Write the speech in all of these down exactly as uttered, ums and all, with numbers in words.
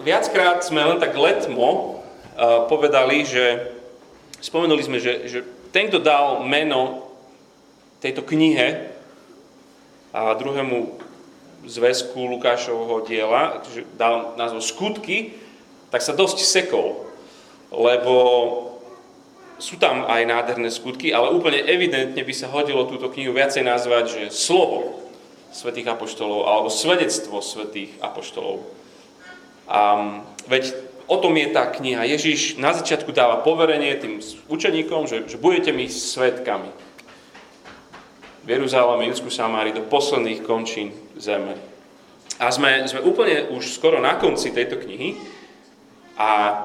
viackrát sme len tak letmo uh, povedali, že spomenuli sme, že, že ten, kto dal meno tejto knihe a druhému zväzku Lukášovho diela, že dal názov Skutky, tak sa dosť sekol, lebo sú tam aj nádherné skutky, ale úplne evidentne by sa hodilo túto knihu viacej nazvať, že slovo svätých apoštolov alebo svedectvo svätých apoštolov. Um, veď o tom je tá kniha. Ježiš na začiatku dáva poverenie tým učeníkom, že, že budete mi svedkami v Jeruzaleme, Judsku, Samárii, do posledných končín zeme. A sme, sme úplne už skoro na konci tejto knihy a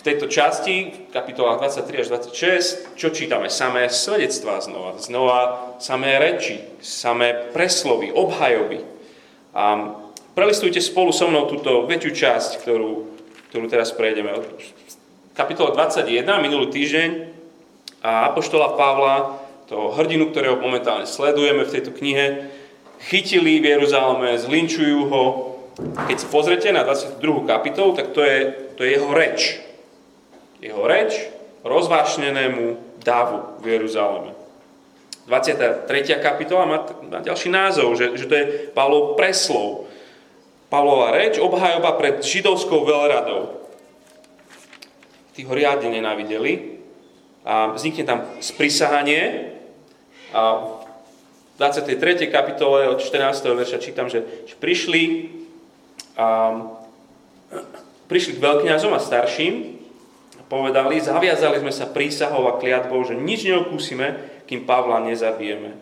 v tejto časti, v kapitolách dvadsaťtri až dvadsaťšesť, čo čítame? Samé svedectvá znova, znova samé reči, samé preslovy, obhajoby. A prelistujte spolu so mnou túto väčšiu časť, ktorú, ktorú teraz prejdeme. Kapitola dvadsaťjeden, minulý týždeň, a apoštola Pavla, toho hrdinu, ktorého momentálne sledujeme v tejto knihe, chytili v Jeruzaleme, zlinčujú ho. Keď si pozrete na dvadsiatu druhú kapitolu, tak to je, to je jeho reč. Jeho reč rozvášnenému davu v Jeruzaleme. dvadsiata tretia kapitola má, má ďalší názov, že, že to je Pavlov preslov. Pavlova reč, obhajoba pred židovskou veľradou. Tí ho riadne nenávideli. A vznikne tam sprisahanie. A v dvadsiatej tretej kapitole od štrnásteho verša čítam, že, že prišli, a, prišli k veľkňazom a starším, povedali, zaviazali sme sa prísahou a kliatbou, že nič neokúsime, kým Pavla nezabijeme.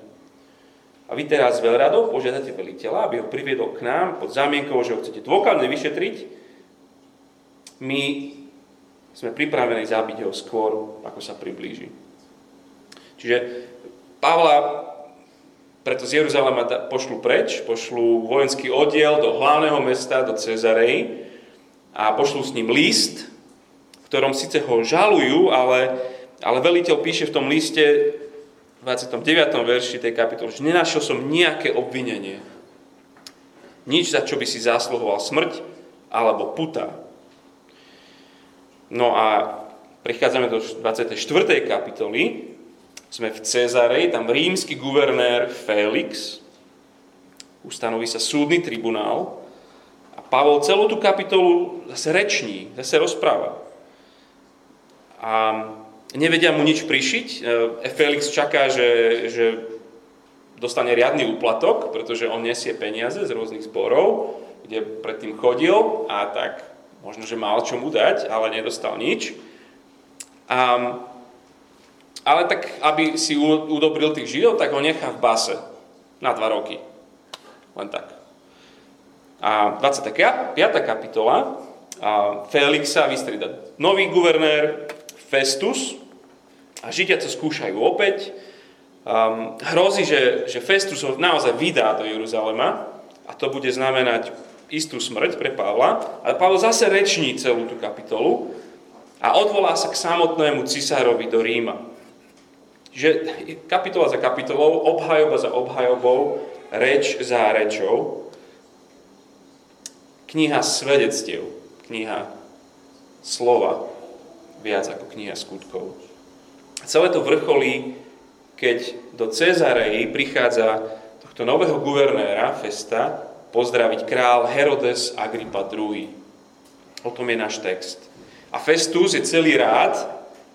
A vy teraz veľradou požiadate veliteľa, aby ho priviedol k nám pod zámienkou, že ho chcete dôkladne vyšetriť. My sme pripravení zabiť ho skôr, ako sa priblíži. Čiže Pavla preto z Jeruzalema pošlu preč, pošlu vojenský oddiel do hlavného mesta, do Cézarei a pošlu s ním list, v ktorom síce ho žalujú, ale, ale veliteľ píše v tom liste v dvadsiatom deviatom verši tej kapitoly, že nenašiel som nejaké obvinenie. Nič, za čo by si zasluhoval smrť alebo puta. No a prichádzame do dvadsiatej štvrtej kapitoly, sme v Cézarei, tam rímsky guvernér Felix, ustanoví sa súdny tribunál a Pavol celú tú kapitolu zase reční, zase rozpráva. A nevedia mu nič prišiť, Felix čaká, že, že dostane riadny úplatok, pretože on nesie peniaze z rôznych zborov, kde predtým chodil a tak... Možno, že mal čo mu dať, ale nedostal nič. Um, ale tak, aby si udobril tých Židov, tak ho nechá v base na dva roky. Len tak. A dvadsiata piata kapitola. A Felixa vystrieda nový guvernér Festus. A Židia to skúšajú opäť. Um, hrozí, že, že Festus ho naozaj vydá do Jeruzalema. A to bude znamenať istú smrť pre Pavla, ale Pavol zase reční celú tú kapitolu a odvolá sa k samotnému cisárovi do Ríma. Že kapitola za kapitolou, obhajoba za obhajobou, reč za rečou. Kniha svedectiev, kniha slova, viac ako kniha skutkov. Celé to vrcholí, keď do Cézarei prichádza tohto nového guvernéra Festa pozdraviť král Herodes Agrippa druhý. O tom je náš text. A Festus je celý rád,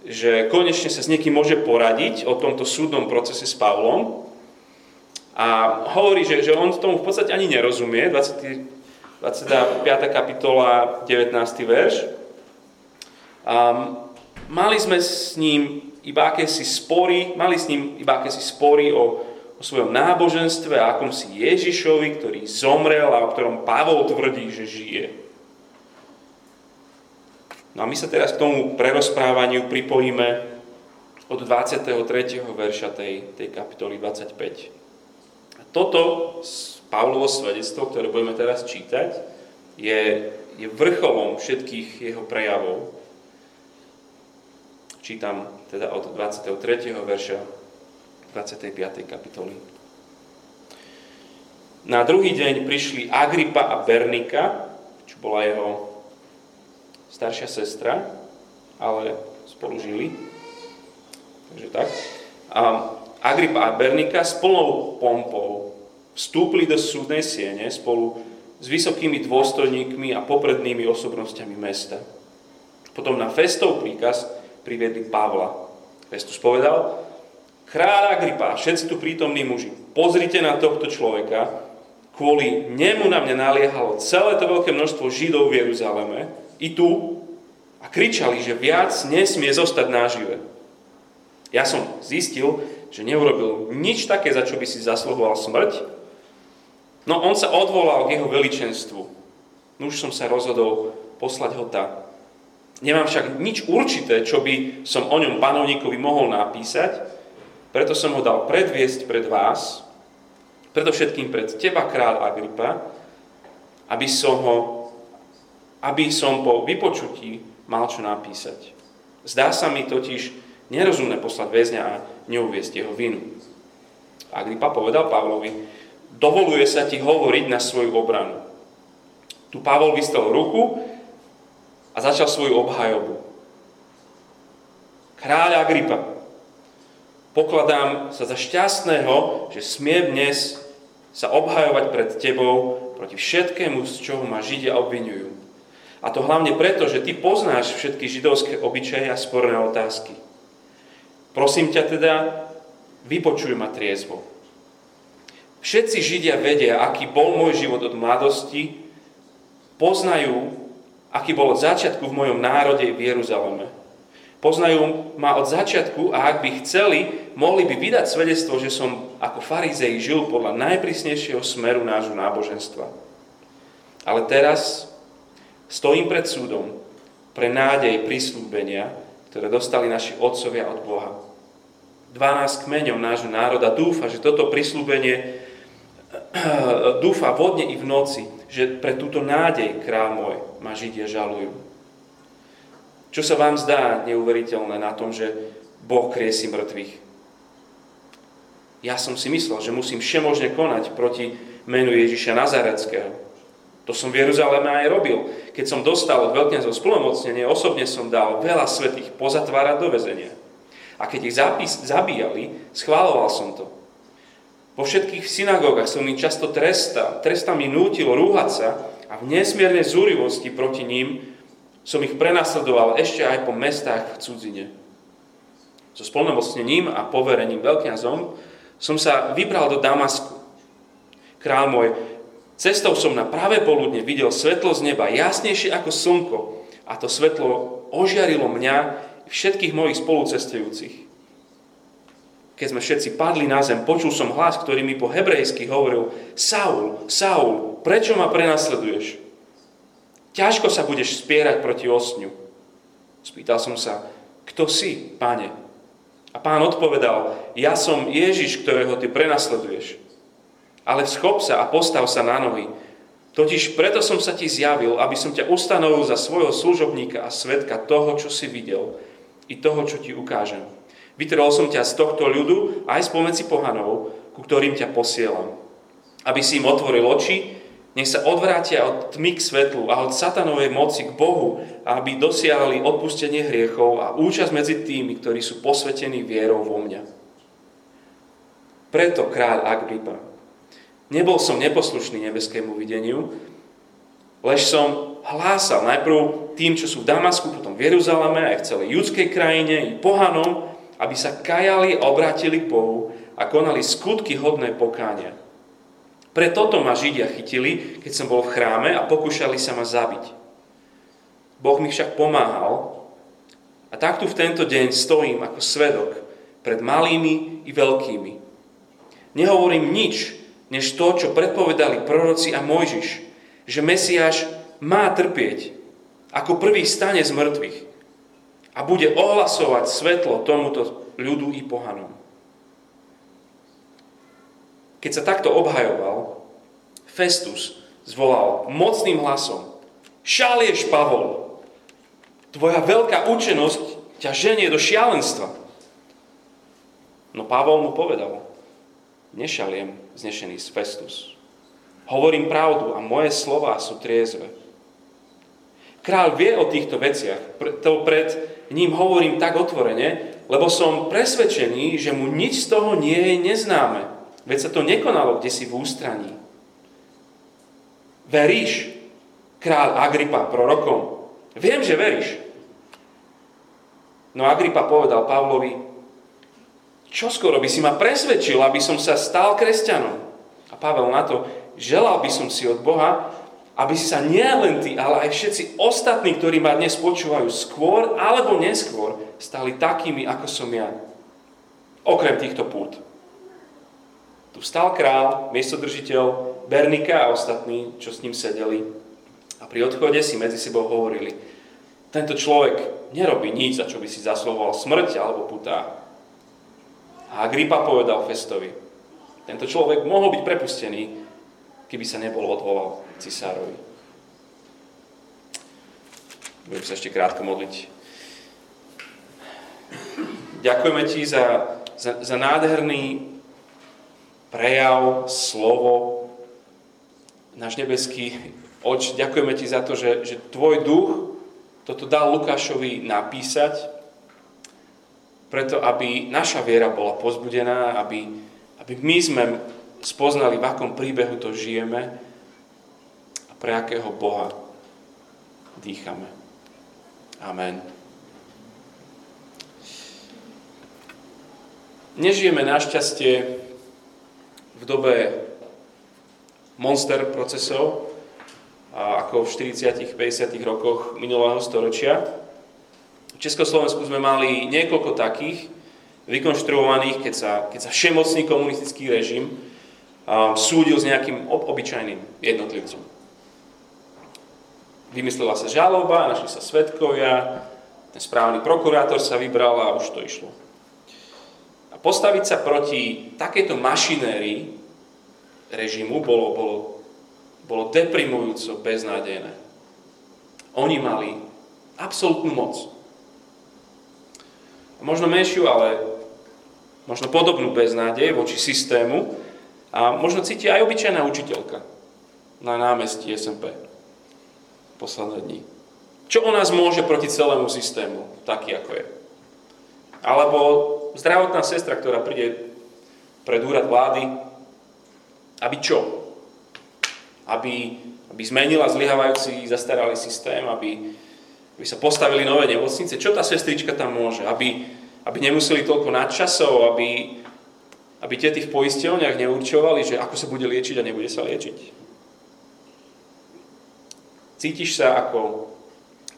že konečne sa s niekým môže poradiť o tomto súdnom procese s Pavlom a hovorí, že, že on tomu v podstate ani nerozumie. dvadsiata piata kapitola, devätnásty verš. Um, mali sme s ním iba akési spory, mali s ním iba akési spory o o svojom náboženstve a akomsi Ježišovi, ktorý zomrel a o ktorom Pavol tvrdí, že žije. No a my sa teraz k tomu prerozprávaniu pripojíme od dvadsiateho tretieho verša tej, tej kapitoly dvadsaťpäť. A toto Pavlovo svedectvo, ktoré budeme teraz čítať, je, je vrcholom všetkých jeho prejavov. Čítam teda od dvadsiateho tretieho verša dvadsiatej piatej kapitoly. Na druhý deň prišli Agrippa a Bernika, čo bola jeho staršia sestra, ale spolu žili. Takže tak. A Agrippa a Bernika s plnou pompou vstúpili do súdnej siene spolu s vysokými dôstojníkmi a poprednými osobnostiami mesta. Potom na Festov príkaz priviedli Pavla. Festus povedal: "Kráľ Agrippa, všetci tu prítomní muži, pozrite na tohto človeka, kvôli nemu na mňa naliehalo celé to veľké množstvo Židov v Jeruzaleme, i tu, a kričali, že viac nesmie zostať nažive. Ja som zistil, že neurobil nič také, za čo by si zasluhoval smrť, no on sa odvolal k jeho veličenstvu. No už som sa rozhodol poslať ho tam. Nemám však nič určité, čo by som o ňom panovníkovi mohol napísať, preto som ho dal predviesť pred vás, predovšetkým pred teba, kráľ Agrippa, aby som ho, aby som po vypočutí mal čo napísať. Zdá sa mi totiž nerozumné poslať väzňa a neuviesť jeho vinu." Agrippa povedal Pavlovi: "Dovoluje sa ti hovoriť na svoju obranu." Tu Pavol vystrel ruku a začal svoju obhajobu. "Kráľ Agrippa, pokladám sa za šťastného, že smiem dnes sa obhajovať pred tebou proti všetkému, z čoho ma Židia obviňujú. A to hlavne preto, že ty poznáš všetky židovské obyčaje a sporné otázky. Prosím ťa teda, vypočuj ma triezvo. Všetci Židia vedia, aký bol môj život od mladosti, poznajú, aký bol od začiatku v mojom národe v Jeruzaleme. Poznajú ma od začiatku a ak by chceli, mohli by vydať svedectvo, že som ako farizej žil podľa najprísnejšieho smeru nášho náboženstva. Ale teraz stojím pred súdom pre nádej prísľubenia, ktoré dostali naši otcovia od Boha. dvanásť kmeňov nášho národa dúfa, že toto prísľubenie dúfa vodne i v noci, že pre túto nádej, kráľ môj, ma Židia žalujú. Čo sa vám zdá neuveriteľné na tom, že Boh kriesí mŕtvych? Ja som si myslel, že musím všemožne konať proti menu Ježiša Nazaretského. To som v Jeruzaleme aj robil. Keď som dostal od veľkňazov splnomocnenie, osobne som dal veľa svätých pozatvárať do väzenia. A keď ich zapís- zabíjali, schváľoval som to. Vo všetkých synagógach som ich často trestal. Trestal mi nútilo rúhať sa a v nesmiernej zúrivosti proti ním som ich prenasledoval ešte aj po mestách v cudzine. So splnomocnením a poverením veľkňazom som sa vybral do Damasku. Kráľ môj, cestou som na pravé poludne videl svetlo z neba, jasnejšie ako slnko, a to svetlo ožiarilo mňa i všetkých mojich spolucestujúcich. Keď sme všetci padli na zem, počul som hlas, ktorý mi po hebrejsky hovoril: "Saul, Saul, prečo ma prenasleduješ? Ťažko sa budeš spierať proti osňu." Spýtal som sa: "Kto si, Pane?" A Pán odpovedal: "Ja som Ježiš, ktorého ty prenasleduješ. Ale schop sa a postav sa na nohy. Totiž preto som sa ti zjavil, aby som ťa ustanovil za svojho služobníka a svedka toho, čo si videl, i toho, čo ti ukážem. Vytrhol som ťa z tohto ľudu aj spomedzi pohanov, ku ktorým ťa posielam, aby si im otvoril oči, nech sa odvrátia od tmy k svetlu a od satanovej moci k Bohu, aby dosiahli odpustenie hriechov a účasť medzi tými, ktorí sú posvetení vierou vo mňa. Preto, kráľ Agrippa, nebol som neposlušný nebeskému videniu, lež som hlásal najprv tým, čo sú v Damasku, potom v Jeruzaleme, aj v celej judskej krajine, i pohanom, aby sa kajali a obrátili k Bohu a konali skutky hodné pokánia. Pre toto ma Židia chytili, keď som bol v chráme, a pokúšali sa ma zabiť. Boh mi však pomáhal a tak tu v tento deň stojím ako svedok pred malými i veľkými. Nehovorím nič, než to, čo predpovedali proroci a Mojžiš, že Mesiáš má trpieť, ako prvý stane z mŕtvych a bude ohlasovať svetlo tomuto ľudu i pohanom." Keď sa takto obhajoval, Festus zvolal mocným hlasom: "Šalieš, Pavol! Tvoja veľká učenosť ťa ženie do šialenstva." No Pavol mu povedal: "Nešaliem, znešený Festus. Hovorím pravdu a moje slová sú triezve. Kráľ vie o týchto veciach, to pred ním hovorím tak otvorene, lebo som presvedčený, že mu nič z toho nie je neznáme. Veď sa to nekonalo kdesi v ústraní. Veríš, kráľ Agrippa, prorokom? Viem, že veríš. No Agrippa povedal Pavlovi, čoskoro by si ma presvedčil, aby som sa stal kresťanom. A Pavel na to, želal by som si od Boha, aby si sa nielen ty, ale aj všetci ostatní, ktorí ma dnes počúvajú, skôr alebo neskôr, stali takými, ako som ja. Okrem týchto pút. Tu stal král, miestodržiteľ Bernika a ostatní, čo s ním sedeli. A pri odchode si medzi sebou hovorili, tento človek nerobí nič, za čo by si zaslúhoval smrť alebo putá. A Agrippa povedal Festovi, tento človek mohol byť prepustený, keby sa nebol odvolal cisárovi. Budem sa ešte krátko modliť. Ďakujeme ti za, za, za nádherný prejav, slovo, náš nebeský oč, ďakujeme ti za to, že, že tvoj duch toto dal Lukášovi napísať, preto aby naša viera bola pozbudená, aby, aby my sme spoznali, v akom príbehu to žijeme a pre akého Boha dýchame. Amen. Nežijeme našťastie v dobe monster procesov, ako v štyridsiatych, päťdesiatych rokoch minulého storočia. V Československu sme mali niekoľko takých vykonštruovaných, keď sa, keď sa všemocný komunistický režim um, súdil s nejakým obyčajným jednotlivcom. Vymyslela sa žaloba, našli sa svedkovia, ten správny prokurátor sa vybral a už to išlo. Postaviť sa proti takejto mašinérii režimu bolo, bolo, bolo deprimujúco beznádejné. Oni mali absolútnu moc. Možno menšiu, ale možno podobnú beznádej voči systému a možno cíti aj obyčajná učiteľka na námestí es en pé posledné dni. Čo o nás môže proti celému systému, taký ako je? Alebo zdravotná sestra, ktorá príde pred úrad vlády, aby čo? Aby, aby zmenila zlyhávajúci, zastaralý systém, aby, aby sa postavili nové nemocnice. Čo tá sestrička tam môže? Aby, aby nemuseli toľko nadčasov, aby, aby tie tých poisťovniach neurčovali, že ako sa bude liečiť a nebude sa liečiť. Cítiš sa ako,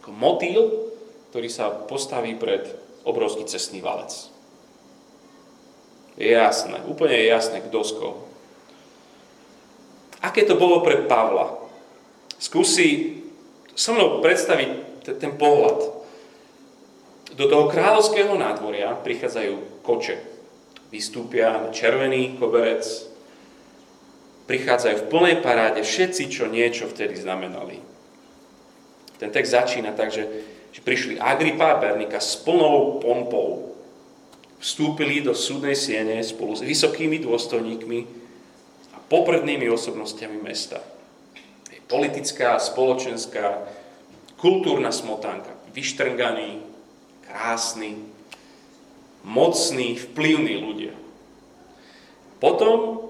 ako motýl, ktorý sa postaví pred obrovský cestný valec. Je jasné, úplne je jasné, kto s koho. Aké to bolo pre Pavla? Skúsi so mnou predstaviť t- ten pohľad. Do toho kráľovského nádvoria prichádzajú koče. Vystúpia na červený koberec. Prichádzajú v plnej paráde všetci, čo niečo vtedy znamenali. Ten text začína tak, že, že prišli Agrippa a Bernika s plnou pompou. Vstúpili do súdnej siene spolu s vysokými dôstojníkmi a poprednými osobnostiami mesta. Je politická, spoločenská, kultúrna smotanka. Vyštrnganí, krásni, mocní, vplyvní ľudia. Potom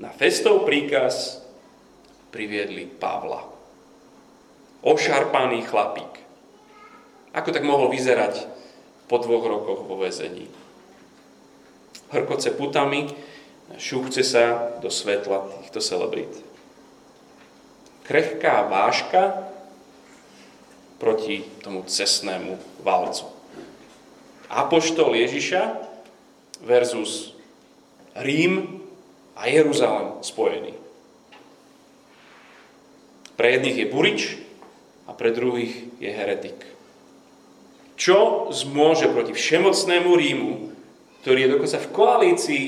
na Festov príkaz priviedli Pavla. Ošarpaný chlapík. Ako tak mohol vyzerať po dvoch rokoch vo väzení? Hrkoce putami, šúchce sa do svetla týchto celebrít. Krehká váška proti tomu cestnému valcu. Apoštol Ježiša versus Rím a Jeruzalem spojený. Pre jedných je burič a pre druhých je heretik. Čo zmôže proti všemocnému Rímu, ktorý je dokonca v koalícii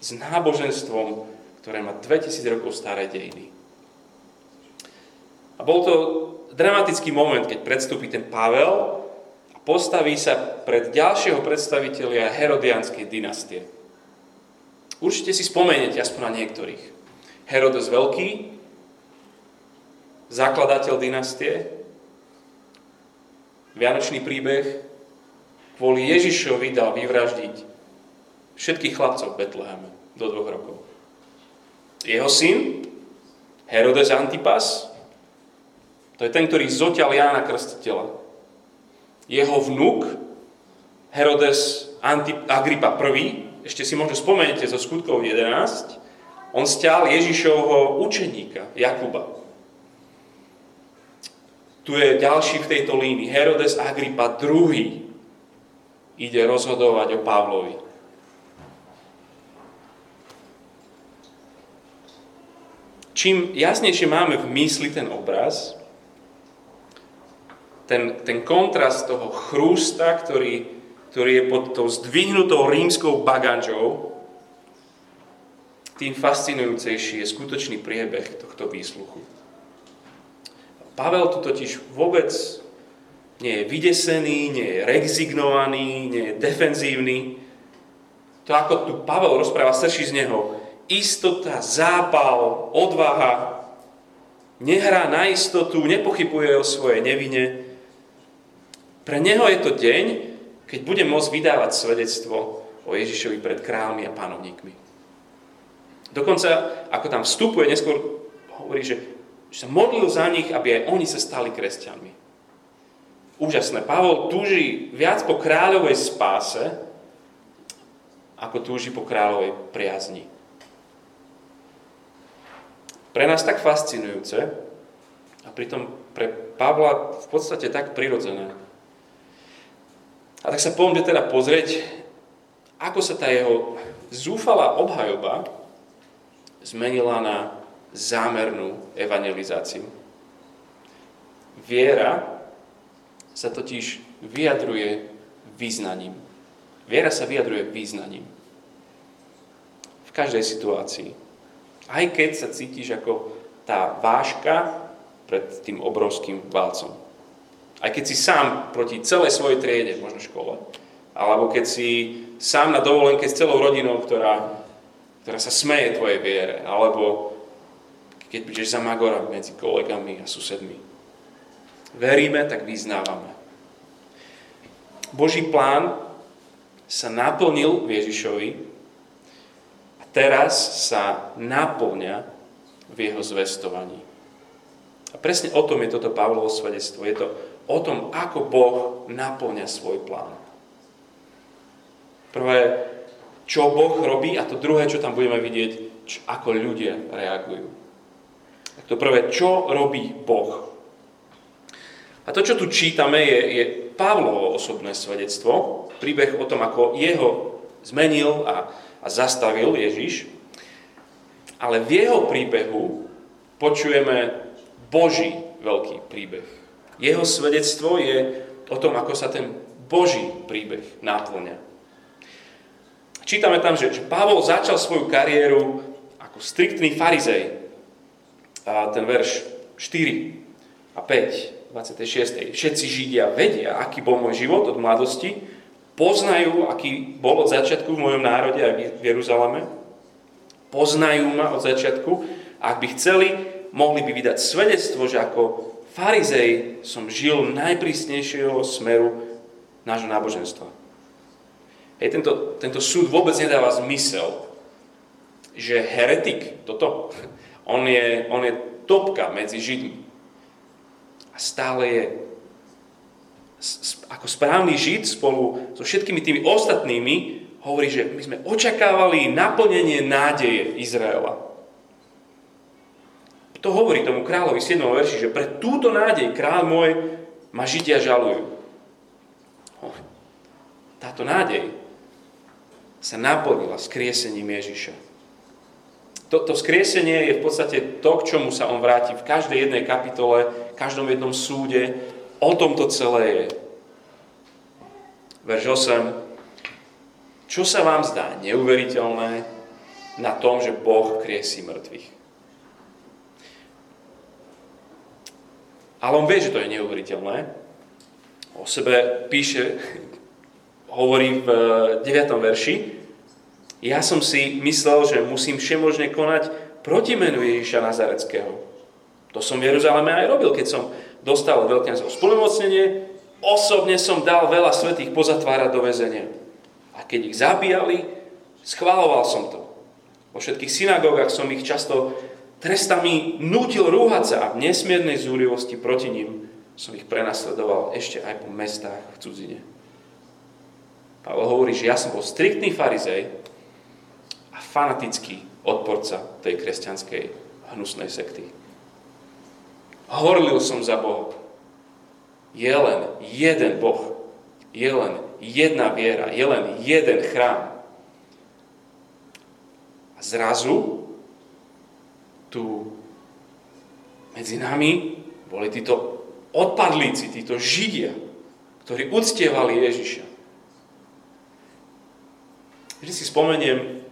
s náboženstvom, ktoré má dvetisíc rokov staré dejiny. A bol to dramatický moment, keď predstúpi ten Pavel a postaví sa pred ďalšieho predstaviteľa herodianskej dynastie. Určite si spomeniete aspoň na niektorých. Herodes Veľký, zakladateľ dynastie, Vianočný príbeh kvôli Ježišovi dal vyvraždiť všetkých chlapcov v Betleheme do dvoch rokov. Jeho syn, Herodes Antipas, to je ten, ktorý zoťal Jána Krstiteľa. Jeho vnuk, Herodes Agrippa I, ešte si možno spomenete zo skutkov jedenásť, on stial Ježišovho učeníka, Jakuba. Tu je ďalší v tejto línii, Herodes Agrippa druhý ide rozhodovať o Pavlovi. Čím jasnejšie máme v mysli ten obraz, ten, ten kontrast toho chrústa, ktorý, ktorý je pod tou zdvihnutou rímskou baganžou, tým fascinujúcejší je skutočný priebeh tohto výsluchu. Pavel tu totiž vôbec nie je vydesený, nie je rezignovaný, nie je defenzívny. To, ako tu Pavel rozpráva, srší z neho istota, zápal, odvaha, nehrá na istotu, nepochybuje o svojej nevine. Pre neho je to deň, keď bude môcť vydávať svedectvo o Ježišovi pred kráľmi a panovníkmi. Dokonca, ako tam vstupuje, neskôr hovorí, že, že sa modlil za nich, aby aj oni sa stali kresťanmi. Úžasné. Pavol túži viac po kráľovej spáse, ako túži po kráľovej priazni. Pre nás tak fascinujúce a pritom pre Pavla v podstate tak prirodzené. A tak sa poďme teda pozrieť, ako sa tá jeho zúfalá obhajoba zmenila na zámernú evangelizáciu. Viera sa totiž vyjadruje význaním. Viera sa vyjadruje význaním. V každej situácii. Aj keď sa cítiš ako tá váška pred tým obrovským válcom. Aj keď si sám proti celej svojej triede, možno škole. Alebo keď si sám na dovolenke s celou rodinou, ktorá, ktorá sa smeje tvojej viere. Alebo keď budeš za magora medzi kolegami a susedmi. Veríme, tak vyznávame. Boží plán sa naplnil v Ježišovi, teraz sa naplňa v jeho zvestovaní. A presne o tom je toto Pavlovo svedectvo. Je to o tom, ako Boh naplňa svoj plán. Prvé, čo Boh robí, a to druhé, čo tam budeme vidieť, čo, ako ľudia reagujú. Tak to prvé, čo robí Boh. A to, čo tu čítame, je, je Pavlovo osobné svedectvo. Príbeh o tom, ako jeho zmenil a a zastavil Ježiš, ale v jeho príbehu počujeme Boží veľký príbeh. Jeho svedectvo je o tom, ako sa ten Boží príbeh náplňa. Čítame tam, že Pavol začal svoju kariéru ako striktný farizej. A ten verš štyri a päť, dvadsaťšesť. Všetci Židia vedia, aký bol môj život od mladosti, poznajú, aký bol od začiatku v mojom národe a v Jeruzaleme. Poznajú ma od začiatku. A ak by chceli, mohli by vydať svedectvo, že ako farizej som žil najprísnejšieho smeru nášho náboženstva. Hej, tento, tento súd vôbec nedáva zmysel, že heretik, toto, on je, on je topka medzi Židmi. A stále je ako správny Žid spolu so všetkými tými ostatnými hovorí, že my sme očakávali naplnenie nádeje Izraela. To hovorí tomu kráľovi siedmom verši, že pre túto nádej, kráľ môj, ma Židia žalujú. Táto nádej sa naplnila skriesením Ježiša. Toto skriesenie je v podstate to, k čomu sa on vráti v každej jednej kapitole, v každom jednom súde. O tom to celé je. Verš osem. Čo sa vám zdá neuveriteľné na tom, že Boh kriesí mŕtvych? Ale on vie, že to je neuveriteľné. O sebe píše, hovorí v deviatom verši, ja som si myslel, že musím všemožne konať proti menu Ježiša Nazaretského. To som v Jeruzaleme aj robil, keď som dostal veľkňazov splnomocnenie osobne som dal veľa svätých pozatvárať do väzenia. A keď ich zabíjali, schvaľoval som to. Vo všetkých synagógach som ich často trestami nútil rúhať sa a v nesmiernej zúrivosti proti ním som ich prenasledoval ešte aj po mestách v cudzine. Pavel hovorí, že ja som bol striktný farizej a fanatický odporca tej kresťanskej hnusnej sekty. Horlil som za Boha. Je len jeden Boh. Je len jedna viera. Je len jeden chrám. A zrazu tu medzi nami boli títo odpadlíci, títo Židia, ktorí uctievali Ježiša. Vždy si spomeniem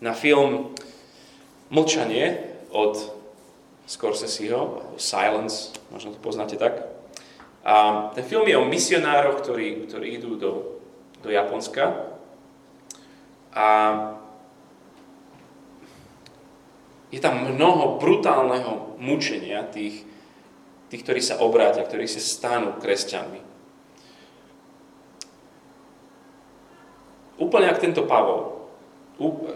na film Mlčanie od Scorseseho, Silence, možno to poznáte tak. A ten film je o misionároch, ktorí, ktorí idú do, do Japonska. A je tam mnoho brutálneho mučenia tých, tých ktorí sa obrátia, ktorí sa stanú kresťanmi. Úplne ako tento Pavol.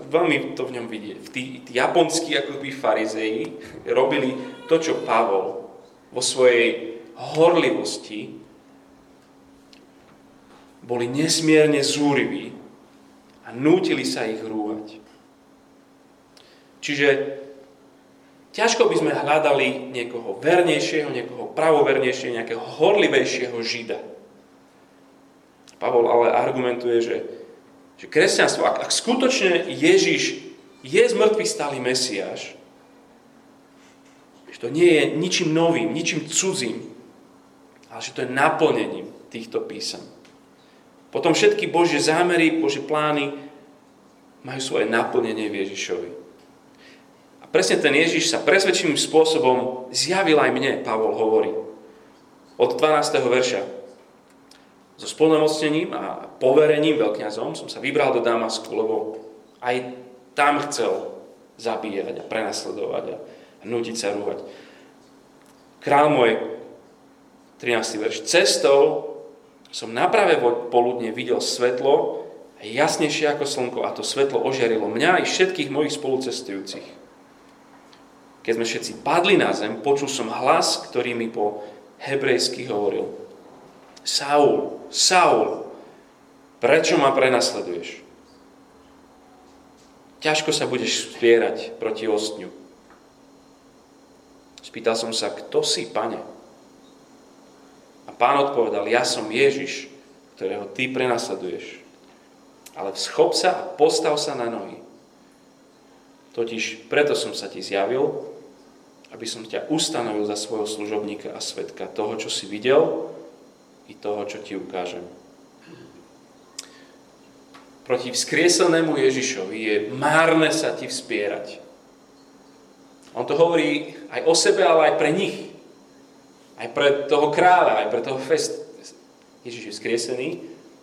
Veľmi to v ňom vidieť. Tí, tí japonskí akoby farizeji robili to, čo Pavol vo svojej horlivosti boli nesmierne zúriví a nútili sa ich rúhať. Čiže ťažko by sme hľadali niekoho vernejšieho, niekoho pravovernejšieho, nejakého horlivejšieho Žida. Pavol ale argumentuje, že, že kresťanstvo, ak, ak skutočne Ježiš je zmrtvých stály Mesiáš, že to nie je ničím novým, ničím cudzím, ale že to je naplnením týchto písam. Potom všetky Božie zámery, Božie plány majú svoje naplnenie v Ježišovi. A presne ten Ježiš sa presvedčivým spôsobom zjavil aj mne, Pavol hovorí. Od dvanásteho verša. So splnomocnením a poverením veľkňazom som sa vybral do Damasku, lebo aj tam chcel zabíjať a prenasledovať a nútiť sa rúhať. Král môj, trinásty verš. Cestou som na pravé poludne videl svetlo, jasnejšie ako slnko, a to svetlo ožiarilo mňa i všetkých mojich spolucestujúcich. Keď sme všetci padli na zem, počul som hlas, ktorý mi po hebrejsky hovoril. Saul, Saul, prečo ma prenasleduješ? Ťažko sa budeš spierať proti ostňu. Spýtal som sa, kto si, Pane? A Pán odpovedal, ja som Ježiš, ktorého ty prenasleduješ. Ale vzchop sa a postav sa na nohy. Totiž preto som sa ti zjavil, aby som ťa ustanovil za svojho služobníka a svedka toho, čo si videl i toho, čo ti ukážem. Proti vzkrieselnému Ježišovi je márne sa ti vzpierať. On to hovorí aj o sebe, ale aj pre nich. Aj pre toho kráľa, aj pre toho Fest. Ježiš je vzkriesený,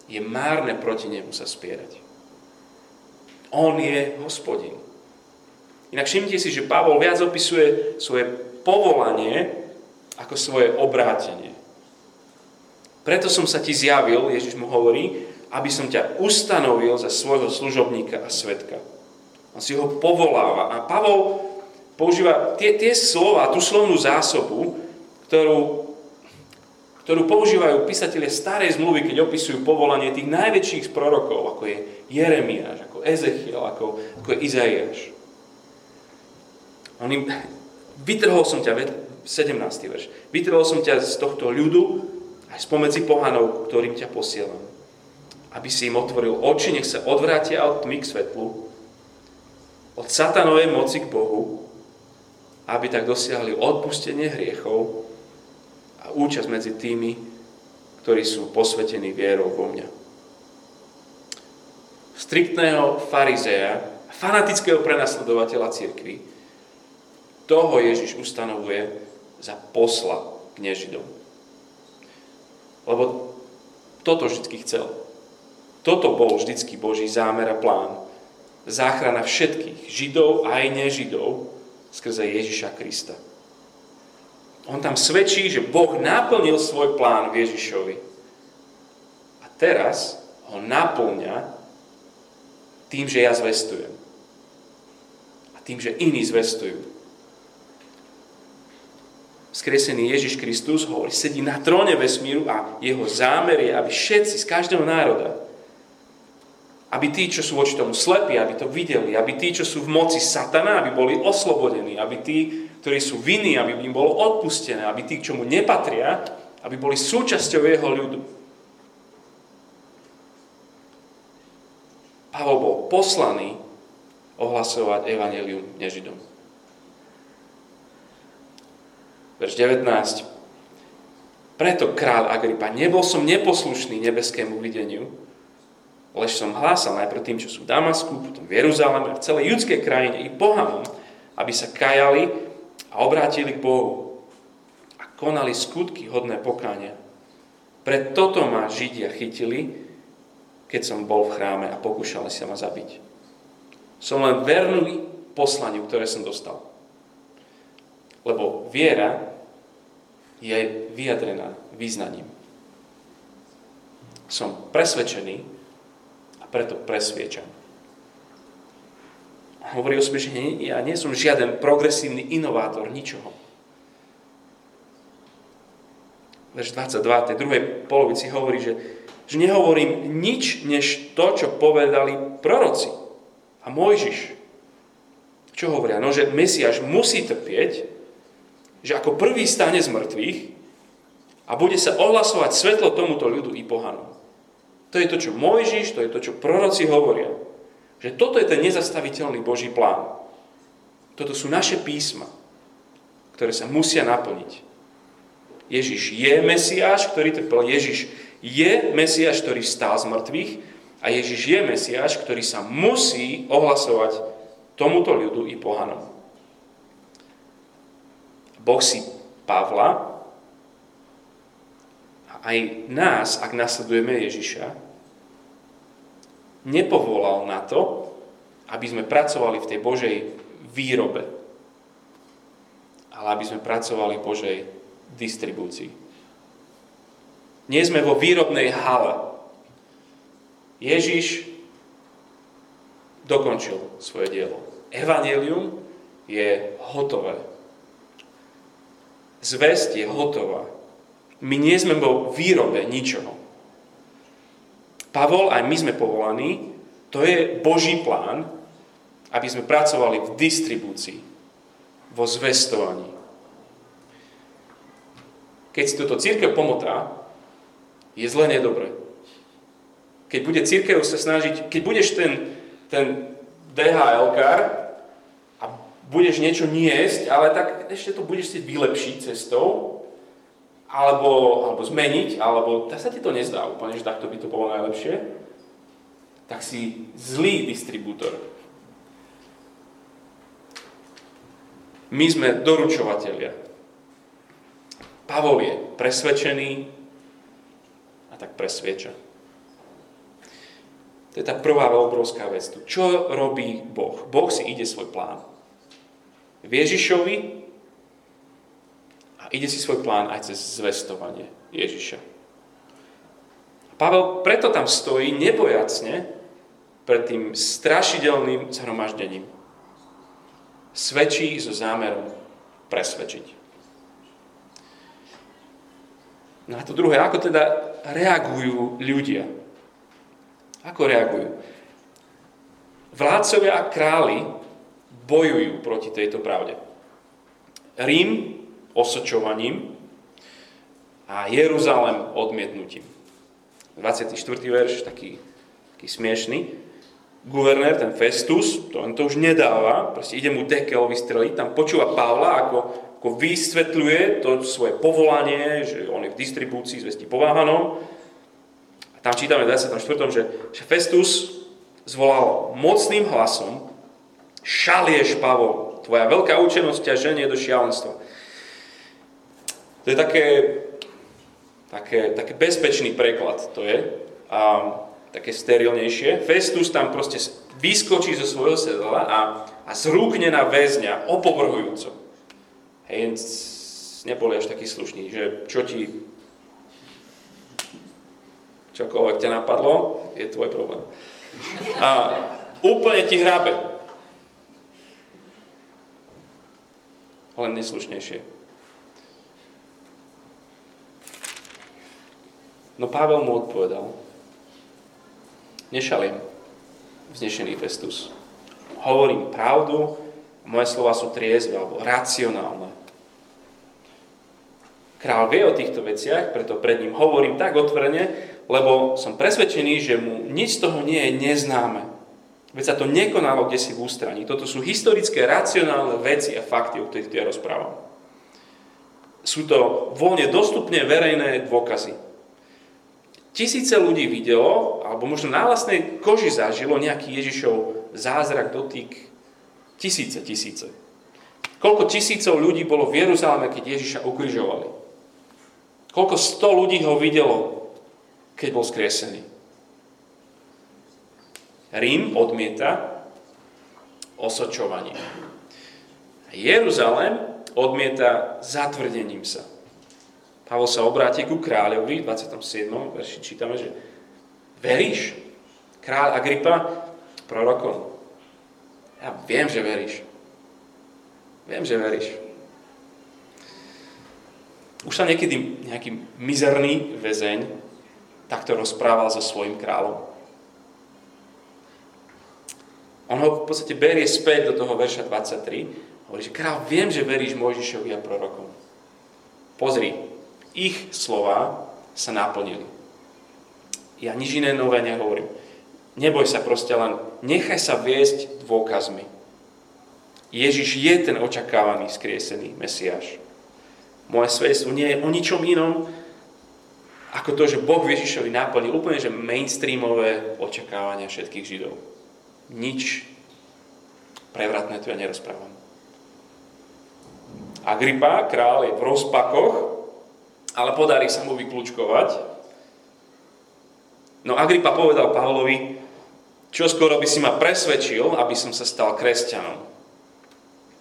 je márne proti nemu sa spierať. On je Hospodin. Inak všimnite si, že Pavol viac opisuje svoje povolanie ako svoje obrátenie. Preto som sa ti zjavil, Ježiš mu hovorí, aby som ťa ustanovil za svojho služobníka a svedka. On si ho povoláva. A Pavol používa tie, tie slova, tú slovnú zásobu, Ktorú, ktorú používajú písatelia starej zmluvy, keď opisujú povolanie tých najväčších prorokov, ako je Jeremiáš, ako Ezechiel, ako, ako je Izaiáš. On im, vytrhol som ťa, sedemnásty verš, vytrhol som ťa z tohto ľudu aj spomedzi pohanov, ktorým ťa posielam, aby si im otvoril oči, nech sa odvrátia od tmy k svetlu, od satanovej moci k Bohu, aby tak dosiahli odpustenie hriechov a účasť medzi tými, ktorí sú posvetení vierou vo mňa. Striktného farizeja, fanatického prenasledovateľa cirkvi, toho Ježiš ustanovuje za posla k nežidom. Lebo toto vždycky chcel. Toto bol vždycky Boží zámer a plán. Záchrana všetkých, židov aj nežidov, skrze Ježiša Krista. On tam svedčí, že Boh naplnil svoj plán v Ježišovi. A teraz ho naplňa tým, že ja zvestujem. A tým, že iní zvestujú. Vzkriesený Ježiš Kristus hovorí, sedí na tróne vesmíru a jeho zámer je, aby všetci z každého národa, aby tí, čo sú voči tomu slepí, aby to videli, aby tí, čo sú v moci satana, aby boli oslobodení, aby tí, ktorí sú vinní, aby im bolo odpustené, aby tí, čo mu nepatria, aby boli súčasťou jeho ľudu. Pavol bol poslaný ohlasovať evanjelium nežidom. Verš devätnásť. Preto kráľ Agrippa, nebol som neposlušný nebeskému videniu, lež som hlásal najprv tým, čo sú v Damasku, potom v Jeruzaleme a v celej judskej krajine i pohanom, aby sa kajali a obrátili k Bohu a konali skutky hodné pokánia. Pre toto ma Židia chytili, keď som bol v chráme a pokúšali sa ma zabiť. Som len verný poslaniu, ktoré som dostal. Lebo viera je vyjadrená význaním. Som presvedčený, preto presviečam. Hovorí o smiešne, ja nie som žiaden progresívny inovátor ničoho. Verš dvadsaťdva, tej druhej polovici hovorí, že, že nehovorím nič, než to, čo povedali proroci a Mojžiš. Čo hovoria? No, že Mesiáš musí trpieť, že ako prvý stane z mŕtvych a bude sa ohlasovať svetlo tomuto ľudu i pohanom. To je to, čo Mojžiš, to je to, čo proroci hovoria. Že toto je ten nezastaviteľný Boží plán. Toto sú naše písma, ktoré sa musia naplniť. Ježiš je Mesiáš, ktorý trpel. Ježiš je Mesiáš, ktorý vstal z mŕtvych. A Ježiš je Mesiáš, ktorý sa musí ohlasovať tomuto ľudu i pohanom. Boh si Pavla a aj nás, ak nasledujeme Ježiša, nepovolal na to, aby sme pracovali v tej Božej výrobe, ale aby sme pracovali v Božej distribúcii. Nie sme vo výrobnej hale. Ježiš dokončil svoje dielo. Evanjelium je hotové. Zvesť je hotová. My nie sme vo výrobe ničoho. Pavol, aj my sme povolaní, to je Boží plán, aby sme pracovali v distribúcii, vo zvestovaní. Keď si toto cirkev pomotá, je zle nedobre. Keď bude cirkev sa snažiť, keď budeš ten, ten dé há el kár a budeš niečo niesť, ale tak ešte to budeš chcieť vylepšiť cestou, Alebo, alebo zmeniť, alebo tak sa ti to nezdá úplne, že takto by to bolo najlepšie, tak si zlý distribútor. My sme doručovatelia. Pavol je presvedčený a tak presvieča. To je tá prvá obrovská vec. Čo robí Boh? Boh si ide svoj plán. V Ježišovi a ide si svoj plán aj cez zvestovanie Ježiša. Pavel preto tam stojí nebojacne pred tým strašidelným zhromaždením. Svedčí so zámerom presvedčiť. No a to druhé, ako teda reagujú ľudia? Ako reagujú? Vládcovia a králi bojujú proti tejto pravde. Rím osočovaním a Jeruzalem odmietnutím. dvadsiaty štvrtý verš, taký, taký smiešný. Guvernér, ten Festus, to on to už nedáva, proste ide mu dekel vystreliť, tam počúva Pavla, ako, ako vysvetľuje to svoje povolanie, že on je v distribúcii, zvestí pováhanom. A tam čítame v dvadsiatom štvrtom že, že Festus zvolal mocným hlasom: Šalieš, Pavol, tvoja veľká učenosť ťa ženie do šialenstva. To je také, také, také bezpečný preklad, to je. A také sterilnejšie. Festus tam proste vyskočí zo svojho sedla a, a zrúkne na väzňa opovrhujúco. Hej, neboli až takí slušní, že čo ti, čokoľvek ťa napadlo, je tvoj problém. A úplne ti hrabe. Ale neslušnejšie. No Pavel mu odpovedal. Nešalím, vznešený Festus. Hovorím pravdu, moje slova sú triezve alebo racionálne. Král vie o týchto veciach, preto pred ním hovorím tak otvorene, lebo som presvedčený, že mu nič z toho nie je neznáme. Veď sa to nekonalo kdesi v ústraní. Toto sú historické, racionálne veci a fakty, o ktorých tu ja rozprávam. Sú to voľne dostupne verejné dôkazy. Tisíce ľudí videlo, alebo možno na vlastnej koži zažilo nejaký Ježišov zázrak, dotyk. Tisíce, tisíce. Koľko tisícov ľudí bolo v Jeruzaleme, keď Ježiša ukrižovali? Koľko sto ľudí ho videlo, keď bol skriesený? Rím odmieta osočovanie. Jeruzalem odmieta zatvrdením sa. Pavol sa obráti ku kráľovi, dvadsiatom siedmom verši čítame, že veríš? Kráľ Agrippa prorokom. Ja viem, že veríš. Viem, že veríš. Už sa niekedy nejaký mizerný väzeň takto rozprával so svojím kráľom. On ho v podstate berie späť do toho verša dvadsaťtri. Hovorí, že kráľ, viem, že veríš Mojžišovi a prorokom. Pozri, ich slova sa naplnili. Ja nič iné nové nehovorím. Neboj sa proste, len nechaj sa viesť dôkazmi. Ježiš je ten očakávaný, skriesený Mesiáš. Moje svedectvo nie je o ničom inom, ako to, že Boh Ježišovi naplnil úplne, že mainstreamové očakávania všetkých Židov. Nič prevratné tu ja nerozprávam. Agrippa, král, je v rozpakoch, ale podarí sa mu vyklúčkovať. No Agrippa povedal Pavlovi, čo skoro by si ma presvedčil, aby som sa stal kresťanom.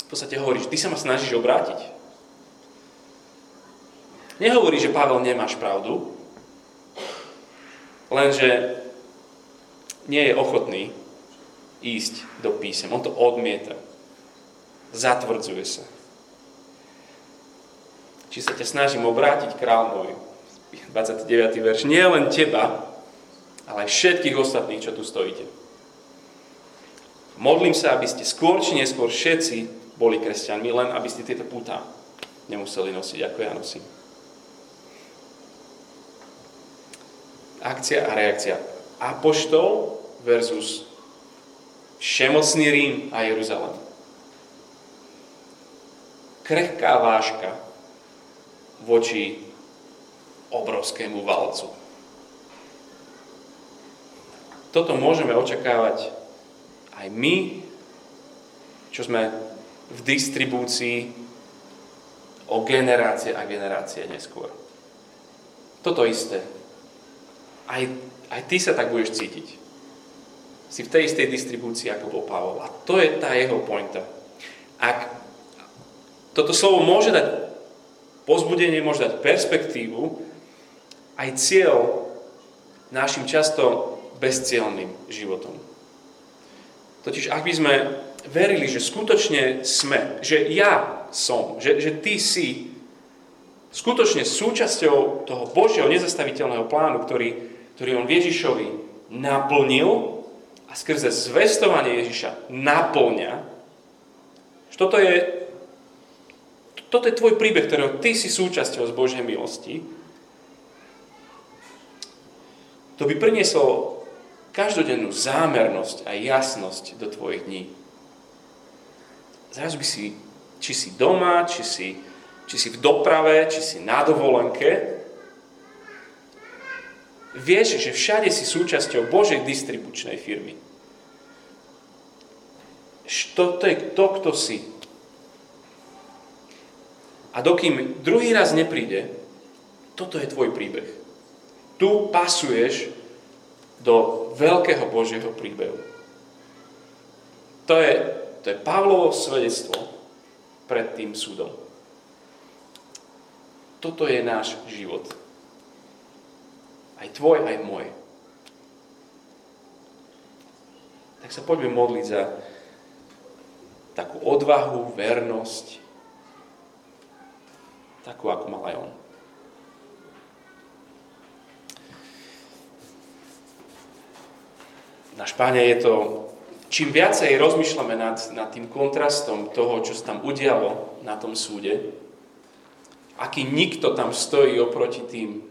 V podstate hovorí, že ty sa ma snažíš obrátiť. Nehovorí, že Pavel, nemáš pravdu, lenže nie je ochotný ísť do písem. On to odmieta. Zatvrdzuje sa. Či sa ťa snažím obrátiť, král môj, dvadsiaty deviaty verš, nie len teba, ale aj všetkých ostatných, čo tu stojíte. Modlím sa, aby ste skôr či neskôr všetci boli kresťanmi, len aby ste tieto pútá nemuseli nosiť, ako ja nosím. Akcia a reakcia. Apoštol versus všemocný Rím a Jeruzalém. Krehká vážka voči obrovskému valcu. Toto môžeme očakávať aj my, čo sme v distribúcii o generácie a generácie neskôr. Toto isté. Aj, aj ty sa tak budeš cítiť. Si v tej istej distribúcii, ako bol Pavol. A to je tá jeho pointa. Ak toto slovo môže dať pozbudenie, môže dať perspektívu, aj cieľ našim často bezcieľným životom. Totiž ak by sme verili, že skutočne sme, že ja som, že, že ty si skutočne súčasťou toho Božieho nezastaviteľného plánu, ktorý, ktorý on Ježišovi naplnil a skrze zvestovanie Ježiša naplňa, že toto je Toto je tvoj príbeh, ktorého ty si súčasťou z Božej milosti. To by prinieslo každodennú zámernosť a jasnosť do tvojich dní. Zrazu by si, či si doma, či si, či si v doprave, či si na dovolenke, vieš, že všade si súčasťou Božej distribučnej firmy. Čo to je to, kto si? A dokým druhý raz nepríde, toto je tvoj príbeh. Tu pasuješ do veľkého Božieho príbehu. To je, to je Pavlovo svedectvo pred tým súdom. Toto je náš život. Aj tvoj, aj môj. Tak sa poďme modliť za takú odvahu, vernosť, takú, ako mal aj on. Náš Páne, je to, čím viacej rozmýšľame nad, nad tým kontrastom toho, čo sa tam udialo na tom súde, aký nikto tam stojí oproti tým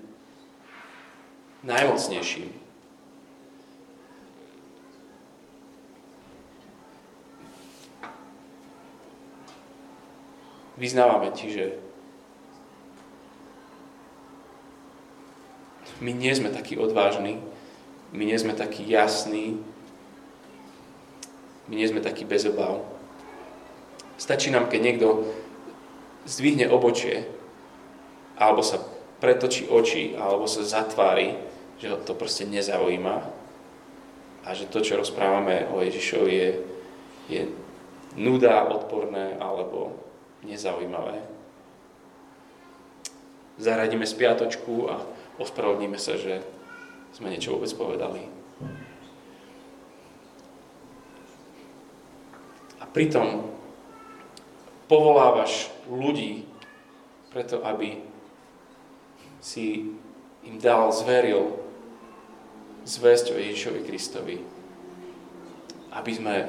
najmocnejším. Vyznávame ti, že my nie sme takí odvážni, my nie sme takí jasní, my nie sme takí bez obáv. Stačí nám, keď niekto zdvihne obočie, alebo sa pretočí oči, alebo sa zatvári, že ho to proste nezaujíma a že to, čo rozprávame o Ježišovi, je, je nuda, odporné alebo nezaujímavé. Zaradíme spiatočku a ospravedlníme sa, že sme niečo vôbec povedali. A pritom povolávaš ľudí preto, aby si im dal, zveril zvesť o Ježišovi Kristovi, aby sme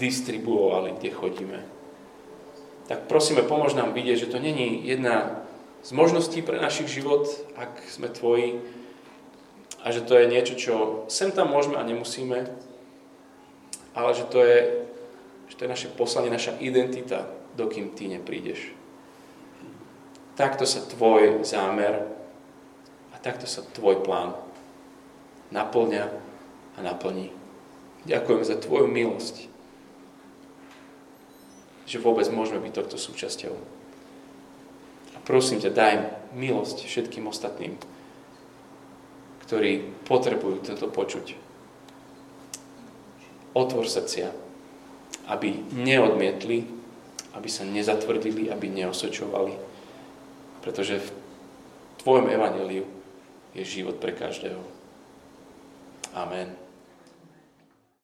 distribuovali, kde chodíme. Tak prosíme, pomôž nám vidieť, že to není jedna z možností pre našich život, ak sme tvoji, a že to je niečo, čo sem tam môžeme a nemusíme, ale že to je, že to je naše poslanie, naša identita, dokým ty neprídeš. Takto sa tvoj zámer a takto sa tvoj plán naplňa a naplní. Ďakujem za tvoju milosť, že vôbec môžeme byť tohto súčasťou. A prosím ťa, daj milosť všetkým ostatným, ktorí potrebujú toto počuť. Otvor srdcia, aby neodmietli, aby sa nezatvrdili, aby neosočovali. Pretože v tvojom evanjeliu je život pre každého. Amen.